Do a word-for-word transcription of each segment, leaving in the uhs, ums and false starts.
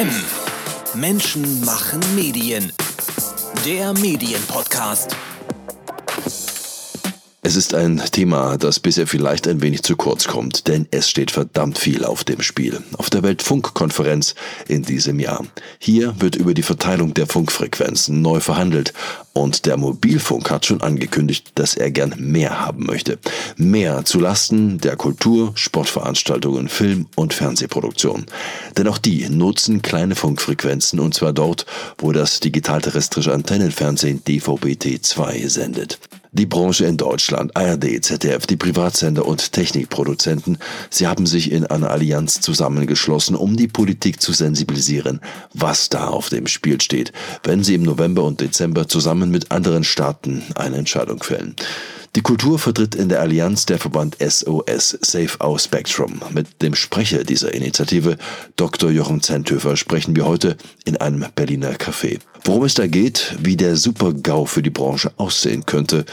M. Menschen machen Medien. Der Medienpodcast. Es ist ein Thema, das bisher vielleicht ein wenig zu kurz kommt, denn es steht verdammt viel auf dem Spiel. Auf der Weltfunkkonferenz in diesem Jahr. Hier wird über die Verteilung der Funkfrequenzen neu verhandelt und der Mobilfunk hat schon angekündigt, dass er gern mehr haben möchte. Mehr zu Lasten der Kultur, Sportveranstaltungen, Film- und Fernsehproduktion. Denn auch die nutzen kleine Funkfrequenzen und zwar dort, wo das digitalterrestrische Antennenfernsehen D V B T zwei sendet. Die Branche in Deutschland, A R D, Z D F, die Privatsender und Technikproduzenten, sie haben sich in einer Allianz zusammengeschlossen, um die Politik zu sensibilisieren, was da auf dem Spiel steht, wenn sie im November und Dezember zusammen mit anderen Staaten eine Entscheidung fällen. Die Kultur vertritt in der Allianz der Verband S O S, Save Our Spectrum. Mit dem Sprecher dieser Initiative, Doktor Jochen Zenthöfer, sprechen wir heute in einem Berliner Café. Worum es da geht, wie der Super-GAU für die Branche aussehen könnte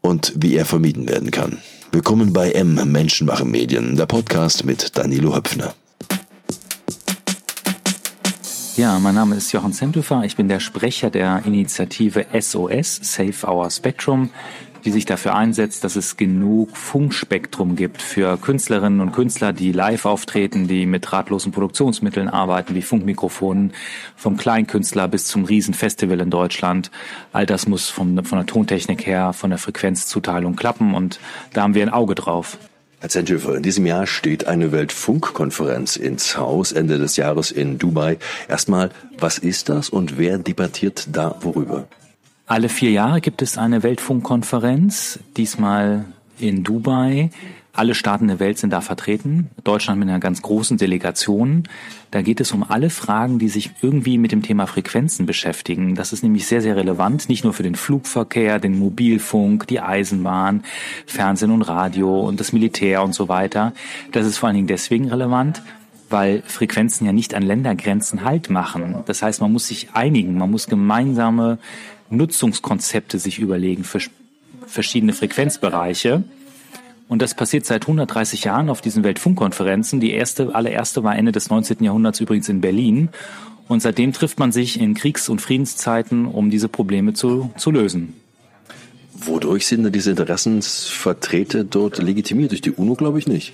und wie er vermieden werden kann. Willkommen bei M. Menschen machen Medien, der Podcast mit Danilo Höpfner. Ja, mein Name ist Jochen Zenthöfer, ich bin der Sprecher der Initiative S O S, Save Our Spectrum, die sich dafür einsetzt, dass es genug Funkspektrum gibt für Künstlerinnen und Künstler, die live auftreten, die mit drahtlosen Produktionsmitteln arbeiten, wie Funkmikrofonen, vom Kleinkünstler bis zum Riesenfestival in Deutschland. All das muss vom, von der Tontechnik her, von der Frequenzzuteilung klappen und da haben wir ein Auge drauf. Herr Zenthöfer, in diesem Jahr steht eine Weltfunkkonferenz ins Haus, Ende des Jahres in Dubai. Erstmal, was ist das und wer debattiert da worüber? Alle vier Jahre gibt es eine Weltfunkkonferenz, diesmal in Dubai. Alle Staaten der Welt sind da vertreten, Deutschland mit einer ganz großen Delegation. Da geht es um alle Fragen, die sich irgendwie mit dem Thema Frequenzen beschäftigen. Das ist nämlich sehr, sehr relevant, nicht nur für den Flugverkehr, den Mobilfunk, die Eisenbahn, Fernsehen und Radio und das Militär und so weiter. Das ist vor allen Dingen deswegen relevant, weil Frequenzen ja nicht an Ländergrenzen Halt machen. Das heißt, man muss sich einigen, man muss gemeinsame Nutzungskonzepte sich überlegen für verschiedene Frequenzbereiche. Und das passiert seit hundertdreißig Jahren auf diesen Weltfunkkonferenzen. Die erste, allererste war Ende des neunzehnten Jahrhunderts übrigens in Berlin. Und seitdem trifft man sich in Kriegs- und Friedenszeiten, um diese Probleme zu, zu lösen. Wodurch sind denn diese Interessensvertreter dort legitimiert? Durch die UNO glaube ich nicht.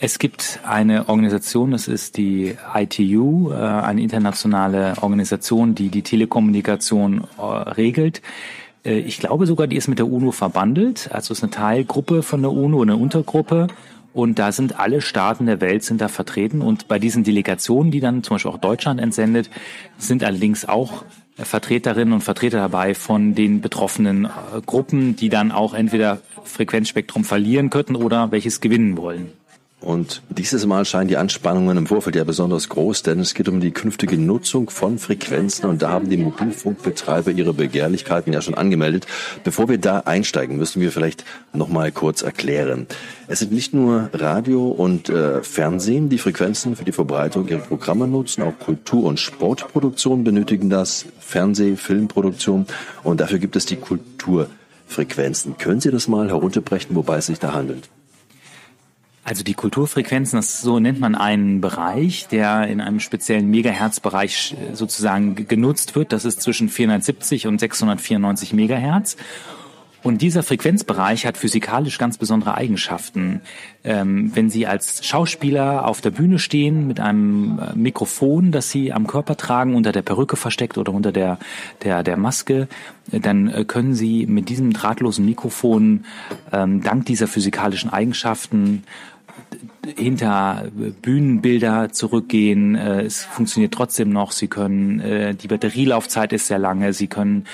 Es gibt eine Organisation, das ist die I T U, eine internationale Organisation, die die Telekommunikation regelt. Ich glaube sogar, die ist mit der UNO verbandelt. Also es ist eine Teilgruppe von der UNO, eine Untergruppe. Und da sind alle Staaten der Welt sind da vertreten. Und bei diesen Delegationen, die dann zum Beispiel auch Deutschland entsendet, sind allerdings auch Vertreterinnen und Vertreter dabei von den betroffenen Gruppen, die dann auch entweder Frequenzspektrum verlieren könnten oder welches gewinnen wollen. Und dieses Mal scheinen die Anspannungen im Vorfeld ja besonders groß, denn es geht um die künftige Nutzung von Frequenzen und da haben die Mobilfunkbetreiber ihre Begehrlichkeiten ja schon angemeldet. Bevor wir da einsteigen, müssen wir vielleicht nochmal kurz erklären. Es sind nicht nur Radio und äh, Fernsehen, die Frequenzen für die Verbreitung ihrer Programme nutzen, auch Kultur- und Sportproduktion benötigen das, Fernseh-, Filmproduktion und dafür gibt es die Kulturfrequenzen. Können Sie das mal herunterbrechen, wobei es sich da handelt? Also die Kulturfrequenzen, das so nennt man einen Bereich, der in einem speziellen Megahertz-Bereich sozusagen genutzt wird. Das ist zwischen vierhundertsiebzig und sechshundertvierundneunzig Megahertz. Und dieser Frequenzbereich hat physikalisch ganz besondere Eigenschaften. Ähm, wenn Sie als Schauspieler auf der Bühne stehen mit einem Mikrofon, das Sie am Körper tragen, unter der Perücke versteckt oder unter der, der, der Maske, dann können Sie mit diesem drahtlosen Mikrofon ähm, dank dieser physikalischen Eigenschaften hinter Bühnenbilder zurückgehen, es funktioniert trotzdem noch, Sie können, die Batterielaufzeit ist sehr lange, Sie können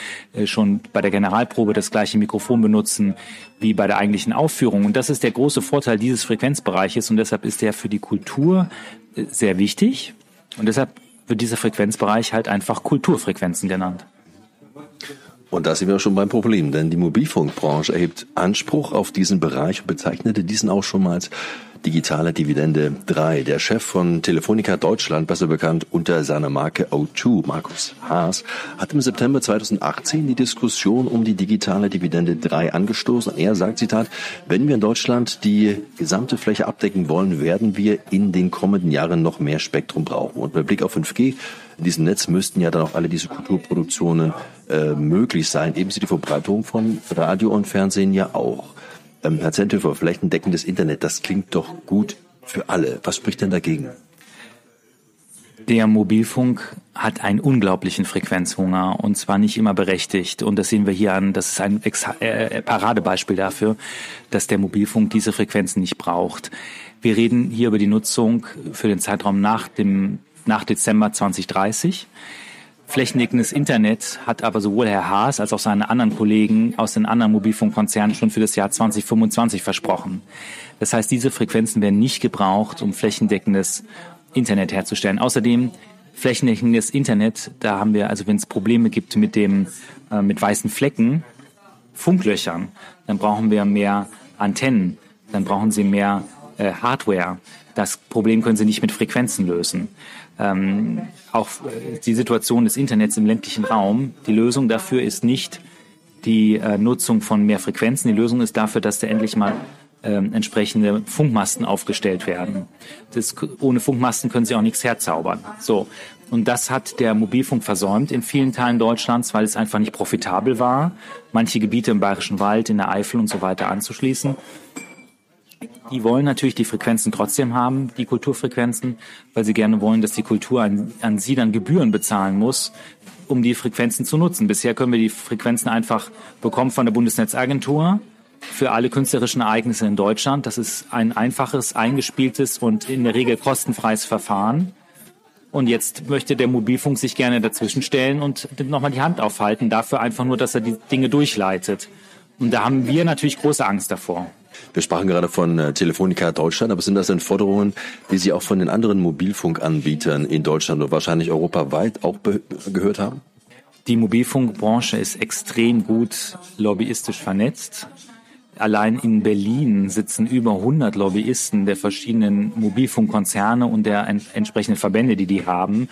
schon bei der Generalprobe das gleiche Mikrofon benutzen wie bei der eigentlichen Aufführung und das ist der große Vorteil dieses Frequenzbereiches und deshalb ist der für die Kultur sehr wichtig und deshalb wird dieser Frequenzbereich halt einfach Kulturfrequenzen genannt. Und da sind wir schon beim Problem, denn die Mobilfunkbranche erhebt Anspruch auf diesen Bereich und bezeichnete diesen auch schon mal als digitale Dividende drei. Der Chef von Telefónica Deutschland, besser bekannt unter seiner Marke O zwei, Markus Haas, hat im September zweitausendachtzehn die Diskussion um die digitale Dividende drei angestoßen. Er sagt, Zitat, wenn wir in Deutschland die gesamte Fläche abdecken wollen, werden wir in den kommenden Jahren noch mehr Spektrum brauchen. Und mit Blick auf fünf G, in diesem Netz müssten ja dann auch alle diese Kulturproduktionen äh, möglich sein, ebenso die Verbreitung von Radio und Fernsehen ja auch. Ähm, Herr Zenthöfer, flächendeckendes Internet, das klingt doch gut für alle. Was spricht denn dagegen? Der Mobilfunk hat einen unglaublichen Frequenzhunger und zwar nicht immer berechtigt. Und das sehen wir hier an, das ist ein Exa- äh, Paradebeispiel dafür, dass der Mobilfunk diese Frequenzen nicht braucht. Wir reden hier über die Nutzung für den Zeitraum nach dem nach Dezember zwanzig dreißig. Flächendeckendes Internet hat aber sowohl Herr Haas als auch seine anderen Kollegen aus den anderen Mobilfunkkonzernen schon für das Jahr zwanzig fünfundzwanzig versprochen. Das heißt, diese Frequenzen werden nicht gebraucht, um flächendeckendes Internet herzustellen. Außerdem flächendeckendes Internet, da haben wir, also wenn es Probleme gibt mit dem äh, mit weißen Flecken, Funklöchern, dann brauchen wir mehr Antennen, dann brauchen sie mehr äh, Hardware. Das Problem können sie nicht mit Frequenzen lösen. Ähm, auch die Situation des Internets im ländlichen Raum, die Lösung dafür ist nicht die äh, Nutzung von mehr Frequenzen, die Lösung ist dafür, dass da endlich mal ähm, entsprechende Funkmasten aufgestellt werden. Das, ohne Funkmasten können sie auch nichts herzaubern. So. Und das hat der Mobilfunk versäumt in vielen Teilen Deutschlands, weil es einfach nicht profitabel war, manche Gebiete im Bayerischen Wald, in der Eifel und so weiter anzuschließen. Die wollen natürlich die Frequenzen trotzdem haben, die Kulturfrequenzen, weil sie gerne wollen, dass die Kultur an, an sie dann Gebühren bezahlen muss, um die Frequenzen zu nutzen. Bisher können wir die Frequenzen einfach bekommen von der Bundesnetzagentur für alle künstlerischen Ereignisse in Deutschland. Das ist ein einfaches, eingespieltes und in der Regel kostenfreies Verfahren. Und jetzt möchte der Mobilfunk sich gerne dazwischen stellen und nochmal die Hand aufhalten, dafür einfach nur, dass er die Dinge durchleitet. Und da haben wir natürlich große Angst davor. Wir sprachen gerade von äh, Telefónica Deutschland, aber sind das denn Forderungen, die Sie auch von den anderen Mobilfunkanbietern in Deutschland und wahrscheinlich europaweit auch be- gehört haben? Die Mobilfunkbranche ist extrem gut lobbyistisch vernetzt. Allein in Berlin sitzen über hundert Lobbyisten der verschiedenen Mobilfunkkonzerne und der en- entsprechenden Verbände, die die haben.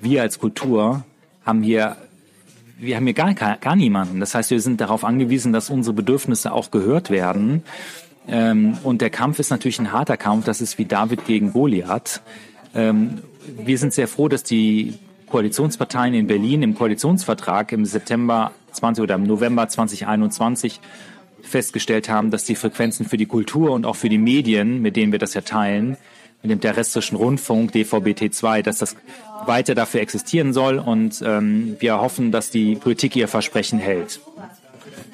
Wir als Kultur haben hier Wir haben hier gar, gar, gar niemanden. Das heißt, wir sind darauf angewiesen, dass unsere Bedürfnisse auch gehört werden. Ähm, und der Kampf ist natürlich ein harter Kampf. Das ist wie David gegen Goliath. Ähm, wir sind sehr froh, dass die Koalitionsparteien in Berlin im Koalitionsvertrag im September zwanzig oder im November zwanzig einundzwanzig festgestellt haben, dass die Frequenzen für die Kultur und auch für die Medien, mit denen wir das ja teilen, mit dem terrestrischen Rundfunk, D V B T zwei, dass das weiter dafür existieren soll und ähm, wir hoffen, dass die Politik ihr Versprechen hält.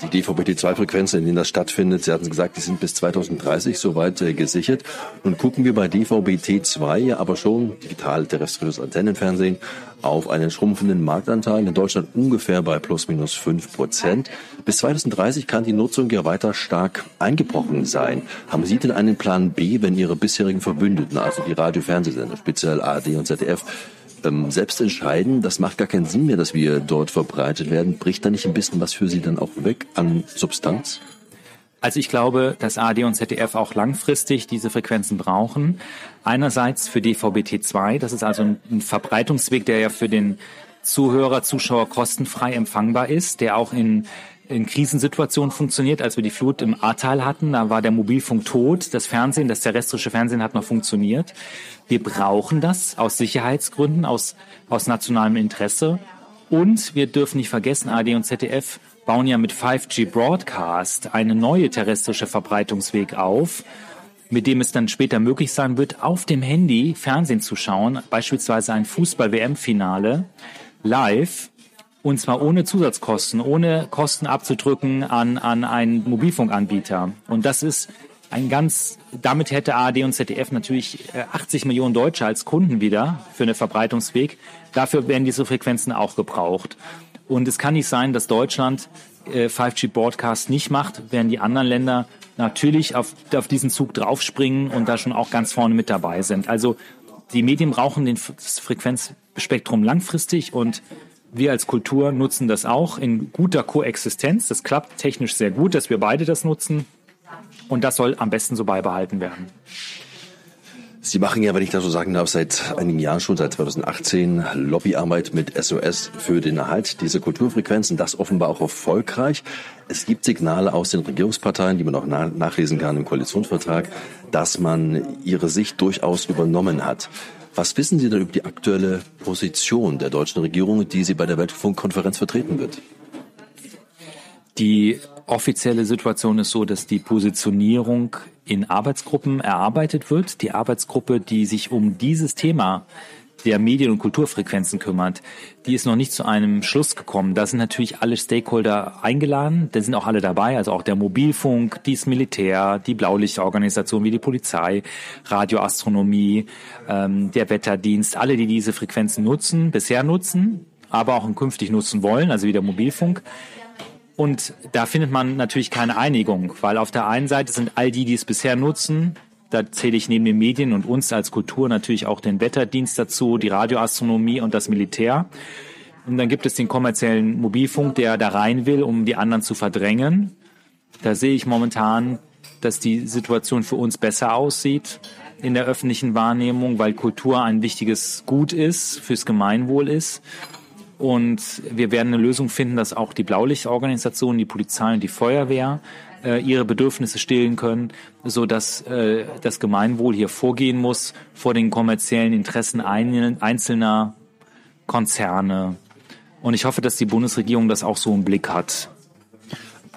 Die D V B T zwei Frequenzen, in denen das stattfindet, Sie hatten gesagt, die sind bis zwanzig dreißig soweit äh, gesichert. Nun gucken wir bei D V B T zwei ja aber schon, digital terrestrisches Antennenfernsehen, auf einen schrumpfenden Marktanteil in Deutschland ungefähr bei plus minus fünf Prozent. Bis zwanzig dreißig kann die Nutzung ja weiter stark eingebrochen sein. Haben Sie denn einen Plan B, wenn Ihre bisherigen Verbündeten, also die Radio-Fernsehsender, speziell A R D und Z D F, selbst entscheiden, das macht gar keinen Sinn mehr, dass wir dort verbreitet werden. Bricht da nicht ein bisschen was für Sie dann auch weg an Substanz? Also ich glaube, dass A R D und Z D F auch langfristig diese Frequenzen brauchen. Einerseits für D V B T zwei, das ist also ein Verbreitungsweg, der ja für den Zuhörer, Zuschauer kostenfrei empfangbar ist, der auch in in Krisensituationen funktioniert. Als wir die Flut im Ahrtal hatten, da war der Mobilfunk tot. Das Fernsehen, das terrestrische Fernsehen hat noch funktioniert. Wir brauchen das aus Sicherheitsgründen, aus, aus nationalem Interesse. Und wir dürfen nicht vergessen, A R D und Z D F bauen ja mit fünf G Broadcast eine neue terrestrische Verbreitungsweg auf, mit dem es dann später möglich sein wird, auf dem Handy Fernsehen zu schauen, beispielsweise ein Fußball-W M-Finale live. Und zwar ohne Zusatzkosten, ohne Kosten abzudrücken an, an einen Mobilfunkanbieter. Und das ist ein ganz, damit hätte A R D und Z D F natürlich achtzig Millionen Deutsche als Kunden wieder für einen Verbreitungsweg. Dafür werden diese Frequenzen auch gebraucht. Und es kann nicht sein, dass Deutschland fünf G Broadcast nicht macht, während die anderen Länder natürlich auf, auf diesen Zug draufspringen und da schon auch ganz vorne mit dabei sind. Also die Medien brauchen den, das Frequenzspektrum langfristig und Wir als Kultur nutzen das auch in guter Koexistenz. Das klappt technisch sehr gut, dass wir beide das nutzen. Und das soll am besten so beibehalten werden. Sie machen ja, wenn ich das so sagen darf, seit einigen Jahren schon, seit zweitausendachtzehn, Lobbyarbeit mit S O S für den Erhalt dieser Kulturfrequenzen. Das offenbar auch erfolgreich. Es gibt Signale aus den Regierungsparteien, die man auch nachlesen kann im Koalitionsvertrag, dass man ihre Sicht durchaus übernommen hat. Was wissen Sie denn über die aktuelle Position der deutschen Regierung, die sie bei der Weltfunkkonferenz vertreten wird? Die offizielle Situation ist so, dass die Positionierung in Arbeitsgruppen erarbeitet wird. Die Arbeitsgruppe, die sich um dieses Thema der Medien- und Kulturfrequenzen kümmert, die ist noch nicht zu einem Schluss gekommen. Da sind natürlich alle Stakeholder eingeladen, da sind auch alle dabei, also auch der Mobilfunk, das Militär, die Blaulichtorganisationen wie die Polizei, Radioastronomie, ähm, der Wetterdienst, alle, die diese Frequenzen nutzen, bisher nutzen, aber auch künftig nutzen wollen, also wie der Mobilfunk. Und da findet man natürlich keine Einigung, weil auf der einen Seite sind all die, die es bisher nutzen, da zähle ich neben den Medien und uns als Kultur natürlich auch den Wetterdienst dazu, die Radioastronomie und das Militär. Und dann gibt es den kommerziellen Mobilfunk, der da rein will, um die anderen zu verdrängen. Da sehe ich momentan, dass die Situation für uns besser aussieht in der öffentlichen Wahrnehmung, weil Kultur ein wichtiges Gut ist, fürs Gemeinwohl ist. Und wir werden eine Lösung finden, dass auch die Blaulichtorganisationen, die Polizei und die Feuerwehr äh, ihre Bedürfnisse stillen können, so dass äh, das Gemeinwohl hier vorgehen muss vor den kommerziellen Interessen ein, einzelner Konzerne. Und ich hoffe, dass die Bundesregierung das auch so im Blick hat.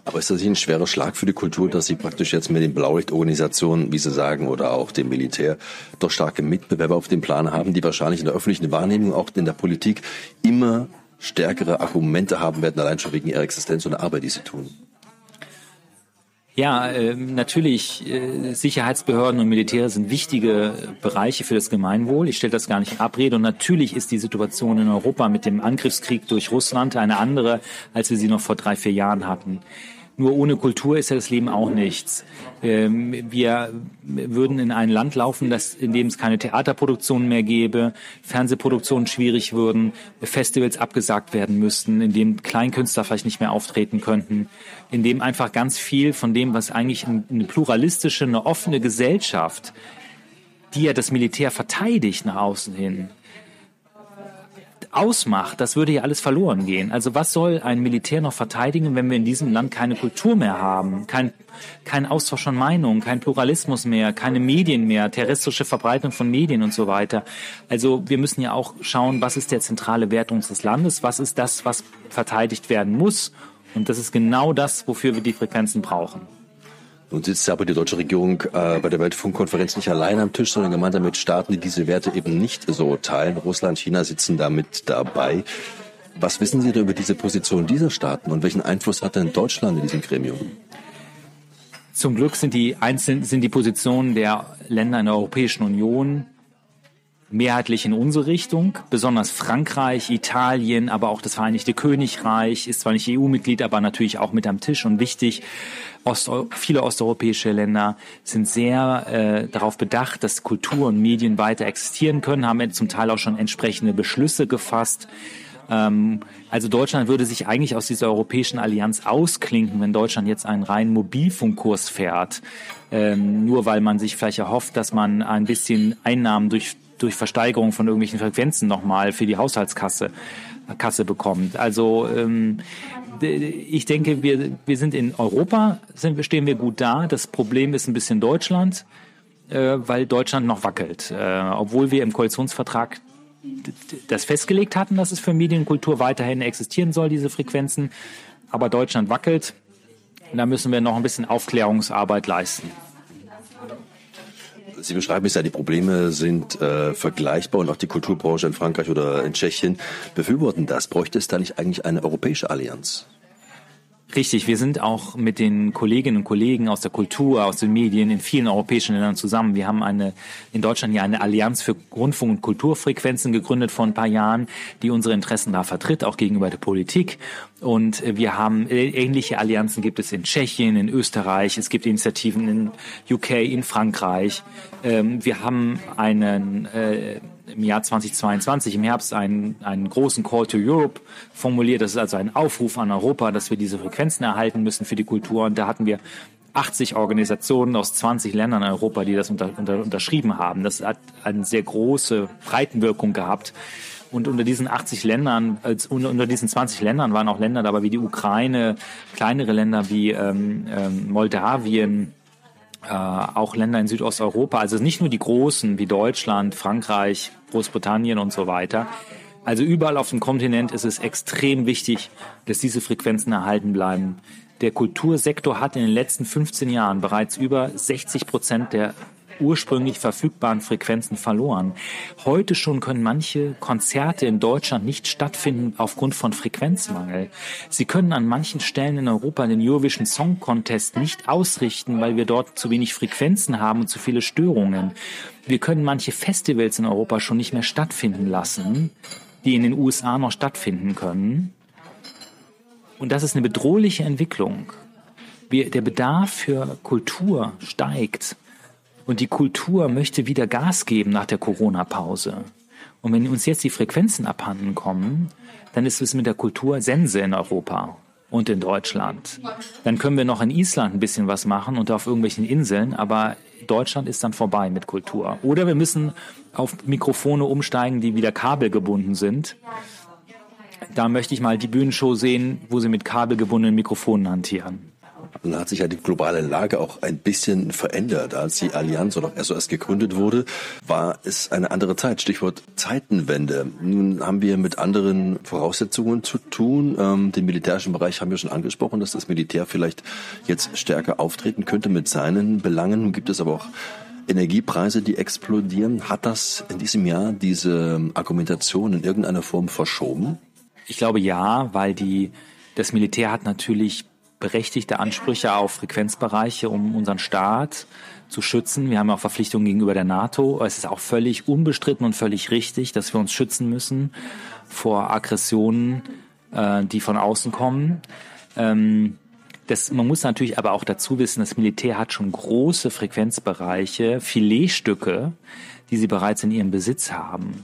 Aber ist das nicht ein schwerer Schlag für die Kultur, dass sie praktisch jetzt mit den Blaulichtorganisationen, wie Sie sagen, oder auch dem Militär, doch starke Mitbewerber auf dem Plan haben, die wahrscheinlich in der öffentlichen Wahrnehmung, auch in der Politik, immer stärkere Argumente haben werden, allein schon wegen ihrer Existenz und der Arbeit, die sie tun? Ja, äh, natürlich, äh, Sicherheitsbehörden und Militäre sind wichtige Bereiche für das Gemeinwohl. Ich stelle das gar nicht in Abrede. Und natürlich ist die Situation in Europa mit dem Angriffskrieg durch Russland eine andere, als wir sie noch vor drei, vier Jahren hatten. Nur ohne Kultur ist ja das Leben auch nichts. Wir würden in ein Land laufen, das, in dem es keine Theaterproduktionen mehr gäbe, Fernsehproduktionen schwierig würden, Festivals abgesagt werden müssten, in dem Kleinkünstler vielleicht nicht mehr auftreten könnten, in dem einfach ganz viel von dem, was eigentlich eine pluralistische, eine offene Gesellschaft, die ja das Militär verteidigt nach außen hin, ausmacht, das würde ja alles verloren gehen. Also was soll ein Militär noch verteidigen, wenn wir in diesem Land keine Kultur mehr haben, kein, kein Austausch von Meinungen, kein Pluralismus mehr, keine Medien mehr, terroristische Verbreitung von Medien und so weiter. Also wir müssen ja auch schauen, was ist der zentrale Wert unseres Landes, was ist das, was verteidigt werden muss, und das ist genau das, wofür wir die Frequenzen brauchen. Nun sitzt aber die deutsche Regierung äh, bei der Weltfunkkonferenz nicht allein am Tisch, sondern gemeinsam mit Staaten, die diese Werte eben nicht so teilen. Russland, China sitzen da mit dabei. Was wissen Sie da über diese Position dieser Staaten und welchen Einfluss hat denn Deutschland in diesem Gremium? Zum Glück sind die einzelnen, sind die Positionen der Länder in der Europäischen Union mehrheitlich in unsere Richtung. Besonders Frankreich, Italien, aber auch das Vereinigte Königreich ist zwar nicht E U-Mitglied, aber natürlich auch mit am Tisch und wichtig. Ost, viele osteuropäische Länder sind sehr äh, darauf bedacht, dass Kultur und Medien weiter existieren können, haben zum Teil auch schon entsprechende Beschlüsse gefasst. Ähm, also Deutschland würde sich eigentlich aus dieser europäischen Allianz ausklinken, wenn Deutschland jetzt einen reinen Mobilfunkkurs fährt. Ähm, nur weil man sich vielleicht erhofft, dass man ein bisschen Einnahmen durch durch Versteigerung von irgendwelchen Frequenzen nochmal für die Haushaltskasse Kasse bekommt. Also ähm, ich denke, wir wir sind in Europa, sind, stehen wir gut da. Das Problem ist ein bisschen Deutschland, äh, weil Deutschland noch wackelt. Äh, obwohl wir im Koalitionsvertrag das festgelegt hatten, dass es für Medien und Kultur weiterhin existieren soll, diese Frequenzen. Aber Deutschland wackelt. Und da müssen wir noch ein bisschen Aufklärungsarbeit leisten. Sie beschreiben es ja, die Probleme sind äh, vergleichbar und auch die Kulturbranche in Frankreich oder in Tschechien befürworten das. Bräuchte es da nicht eigentlich eine europäische Allianz? Richtig, wir sind auch mit den Kolleginnen und Kollegen aus der Kultur, aus den Medien in vielen europäischen Ländern zusammen. Wir haben eine in Deutschland ja eine Allianz für Rundfunk- und Kulturfrequenzen gegründet vor ein paar Jahren, die unsere Interessen da vertritt, auch gegenüber der Politik. Und wir haben ähnliche Allianzen, gibt es in Tschechien, in Österreich, es gibt Initiativen in U K, in Frankreich. Wir haben einen im Jahr zweitausendzweiundzwanzig im Herbst einen, einen großen Call to Europe formuliert. Das ist also ein Aufruf an Europa, dass wir diese Frequenzen erhalten müssen für die Kultur. Und da hatten wir achtzig Organisationen aus zwanzig Ländern in Europa, die das unter, unter, unterschrieben haben. Das hat eine sehr große Breitenwirkung gehabt. Und unter diesen achtzig Ländern, äh, unter, unter diesen zwanzig Ländern waren auch Länder dabei wie die Ukraine, kleinere Länder wie ähm, ähm, Moldawien, äh, auch Länder in Südosteuropa. Also nicht nur die großen wie Deutschland, Frankreich, Großbritannien und so weiter. Also überall auf dem Kontinent ist es extrem wichtig, dass diese Frequenzen erhalten bleiben. Der Kultursektor hat in den letzten fünfzehn Jahren bereits über sechzig Prozent der ursprünglich verfügbaren Frequenzen verloren. Heute schon können manche Konzerte in Deutschland nicht stattfinden aufgrund von Frequenzmangel. Sie können an manchen Stellen in Europa den Eurovision Song Contest nicht ausrichten, weil wir dort zu wenig Frequenzen haben und zu viele Störungen. Wir können manche Festivals in Europa schon nicht mehr stattfinden lassen, die in den U S A noch stattfinden können. Und das ist eine bedrohliche Entwicklung. Wir, der Bedarf für Kultur steigt. Und die Kultur möchte wieder Gas geben nach der Corona-Pause. Und wenn uns jetzt die Frequenzen abhanden kommen, dann ist es mit der Kultur Sense in Europa und in Deutschland. Dann können wir noch in Island ein bisschen was machen und auf irgendwelchen Inseln, aber Deutschland ist dann vorbei mit Kultur. Oder wir müssen auf Mikrofone umsteigen, die wieder kabelgebunden sind. Da möchte ich mal die Bühnenshow sehen, wo sie mit kabelgebundenen Mikrofonen hantieren. Dann hat sich ja die globale Lage auch ein bisschen verändert. Als die Allianz oder S O S gegründet wurde, war es eine andere Zeit. Stichwort Zeitenwende. Nun haben wir mit anderen Voraussetzungen zu tun. Ähm, den militärischen Bereich haben wir schon angesprochen, dass das Militär vielleicht jetzt stärker auftreten könnte mit seinen Belangen. Nun gibt es aber auch Energiepreise, die explodieren. Hat das in diesem Jahr diese Argumentation in irgendeiner Form verschoben? Ich glaube ja, weil die das Militär hat natürlich berechtigte Ansprüche auf Frequenzbereiche, um unseren Staat zu schützen. Wir haben auch Verpflichtungen gegenüber der NATO. Es ist auch völlig unbestritten und völlig richtig, dass wir uns schützen müssen vor Aggressionen, äh, die von außen kommen. Ähm, das, man muss natürlich aber auch dazu wissen, das Militär hat schon große Frequenzbereiche, Filetstücke, die sie bereits in ihrem Besitz haben.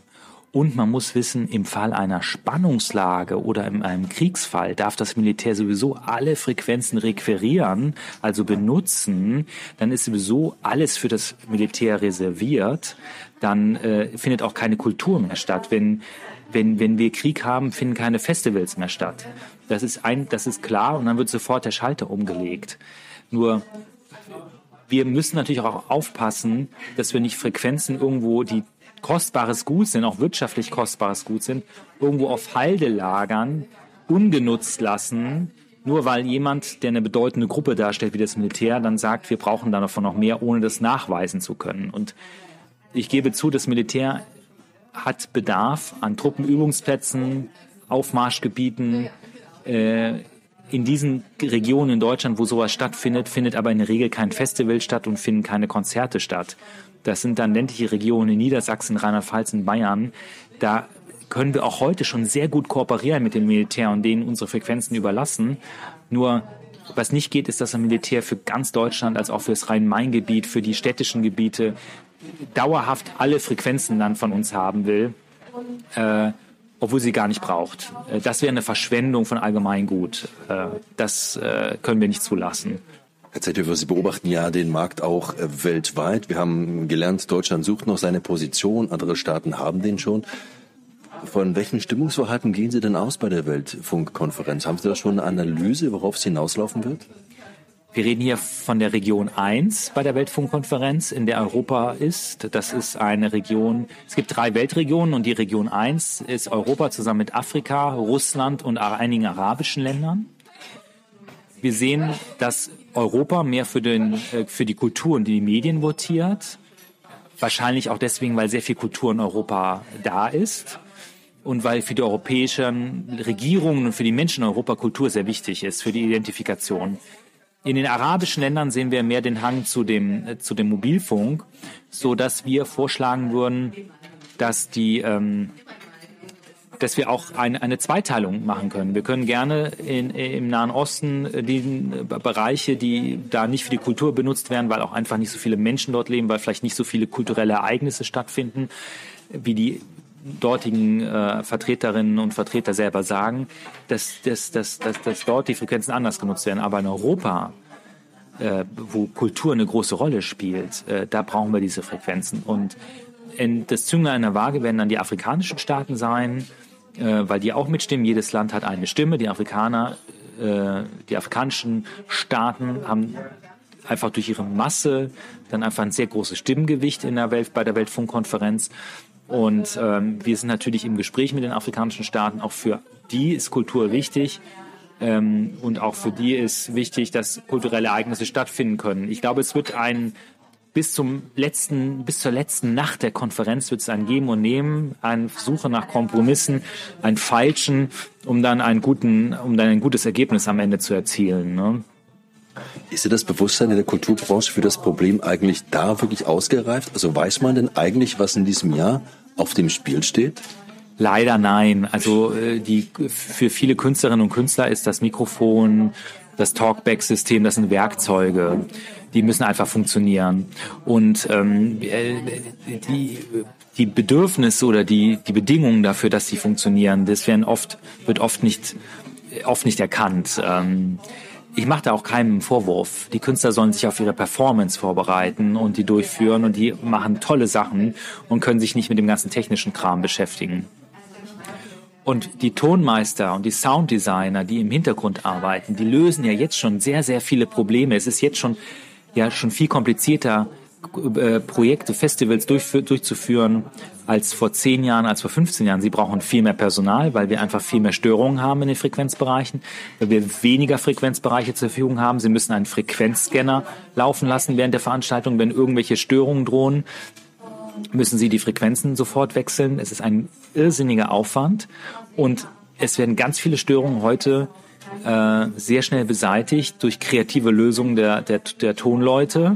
Und man muss wissen, im Fall einer Spannungslage oder in einem Kriegsfall darf das Militär sowieso alle Frequenzen requirieren, also benutzen. Dann ist sowieso alles für das Militär reserviert. Dann äh, findet auch keine Kultur mehr statt. Wenn, wenn, wenn wir Krieg haben, finden keine Festivals mehr statt. Das ist ein, das ist klar, und dann wird sofort der Schalter umgelegt. Nur wir müssen natürlich auch aufpassen, dass wir nicht Frequenzen irgendwo, die kostbares Gut sind, auch wirtschaftlich kostbares Gut sind, irgendwo auf Halde lagern, ungenutzt lassen, nur weil jemand, der eine bedeutende Gruppe darstellt, wie das Militär, dann sagt, wir brauchen davon noch mehr, ohne das nachweisen zu können. Und ich gebe zu, das Militär hat Bedarf an Truppenübungsplätzen, Aufmarschgebieten. Äh, in diesen Regionen in Deutschland, wo sowas stattfindet, findet aber in der Regel kein Festival statt und finden keine Konzerte statt. Das sind dann ländliche Regionen in Niedersachsen, Rheinland-Pfalz und Bayern. Da können wir auch heute schon sehr gut kooperieren mit dem Militär und denen unsere Frequenzen überlassen. Nur, was nicht geht, ist, dass das Militär für ganz Deutschland, als auch für das Rhein-Main-Gebiet, für die städtischen Gebiete, dauerhaft alle Frequenzen dann von uns haben will, äh, obwohl sie gar nicht braucht. Das wäre eine Verschwendung von Allgemeingut. Äh, das äh, können wir nicht zulassen. Herr Zenthöfer, Sie beobachten ja den Markt auch weltweit. Wir haben gelernt, Deutschland sucht noch seine Position, andere Staaten haben den schon. Von welchen Stimmungsverhalten gehen Sie denn aus bei der Weltfunkkonferenz? Haben Sie da schon eine Analyse, worauf es hinauslaufen wird? Wir reden hier von der Region eins bei der Weltfunkkonferenz, in der Europa ist. Das ist eine Region, es gibt drei Weltregionen, und die Region eins ist Europa zusammen mit Afrika, Russland und einigen arabischen Ländern. Wir sehen, dass Europa mehr für den, für die Kultur und die Medien votiert. Wahrscheinlich auch deswegen, weil sehr viel Kultur in Europa da ist. Und weil für die europäischen Regierungen und für die Menschen in Europa Kultur sehr wichtig ist, für die Identifikation. In den arabischen Ländern sehen wir mehr den Hang zu dem, zu dem Mobilfunk, so dass wir vorschlagen würden, dass die, ähm, dass wir auch eine, eine Zweiteilung machen können. Wir können gerne in, im Nahen Osten die Bereiche, die da nicht für die Kultur benutzt werden, weil auch einfach nicht so viele Menschen dort leben, weil vielleicht nicht so viele kulturelle Ereignisse stattfinden, wie die dortigen äh, Vertreterinnen und Vertreter selber sagen, dass, dass, dass, dass, dass dort die Frequenzen anders genutzt werden. Aber in Europa, äh, wo Kultur eine große Rolle spielt, äh, da brauchen wir diese Frequenzen. Und in das Zünglein an der Waage werden dann die afrikanischen Staaten sein, äh, weil die auch mitstimmen. Jedes Land hat eine Stimme. Die Afrikaner, äh, die afrikanischen Staaten haben einfach durch ihre Masse dann einfach ein sehr großes Stimmgewicht in der Welt, bei der Weltfunkkonferenz. Und ähm, wir sind natürlich im Gespräch mit den afrikanischen Staaten. Auch für die ist Kultur wichtig. Ähm, und auch für die ist wichtig, dass kulturelle Ereignisse stattfinden können. Ich glaube, es wird ein bis zum letzten, bis zur letzten Nacht der Konferenz wird es ein Geben und Nehmen, eine Suche nach Kompromissen, ein Feilschen, um dann einen guten, um dann ein gutes Ergebnis am Ende zu erzielen, ne? Ist dir das Bewusstsein in der Kulturbranche für das Problem eigentlich da wirklich ausgereift? Also weiß man denn eigentlich, was in diesem Jahr auf dem Spiel steht? Leider nein. Also die, für viele Künstlerinnen und Künstler ist das Mikrofon, das Talkback-System, das sind Werkzeuge. Die müssen einfach funktionieren. Und ähm, die, die Bedürfnisse oder die, die Bedingungen dafür, dass sie funktionieren, das werden oft, wird oft nicht, oft nicht erkannt. Ähm, Ich mache da auch keinen Vorwurf. Die Künstler sollen sich auf ihre Performance vorbereiten und die durchführen, und die machen tolle Sachen und können sich nicht mit dem ganzen technischen Kram beschäftigen. Und die Tonmeister und die Sounddesigner, die im Hintergrund arbeiten, die lösen ja jetzt schon sehr, sehr viele Probleme. Es ist jetzt schon, ja, schon viel komplizierter, Projekte, Festivals durchzuführen als vor zehn Jahren, als vor fünfzehn Jahren. Sie brauchen viel mehr Personal, weil wir einfach viel mehr Störungen haben in den Frequenzbereichen, weil wir weniger Frequenzbereiche zur Verfügung haben. Sie müssen einen Frequenzscanner laufen lassen während der Veranstaltung. Wenn irgendwelche Störungen drohen, müssen sie die Frequenzen sofort wechseln. Es ist ein irrsinniger Aufwand, und es werden ganz viele Störungen heute äh, sehr schnell beseitigt durch kreative Lösungen der, der, der Tonleute,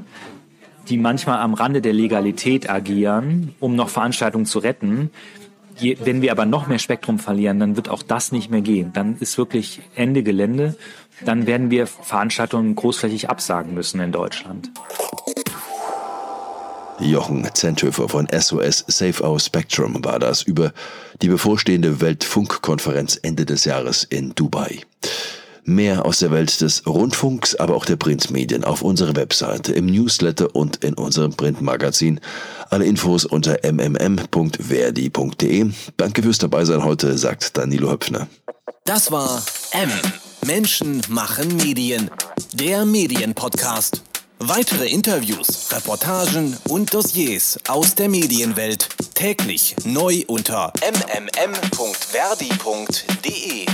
die manchmal am Rande der Legalität agieren, um noch Veranstaltungen zu retten. Je, wenn wir aber noch mehr Spektrum verlieren, dann wird auch das nicht mehr gehen. Dann ist wirklich Ende Gelände. Dann werden wir Veranstaltungen großflächig absagen müssen in Deutschland. Jochen Zenthöfer von S O S Save Our Spectrum war das über die bevorstehende Weltfunkkonferenz Ende des Jahres in Dubai. Mehr aus der Welt des Rundfunks, aber auch der Printmedien auf unserer Webseite, im Newsletter und in unserem Printmagazin. Alle Infos unter m m m punkt verdi punkt d e. Danke fürs Dabeisein heute, sagt Danilo Höpfner. Das war M. Menschen machen Medien. Der Medienpodcast. Weitere Interviews, Reportagen und Dossiers aus der Medienwelt. Täglich neu unter m m m punkt verdi punkt d e.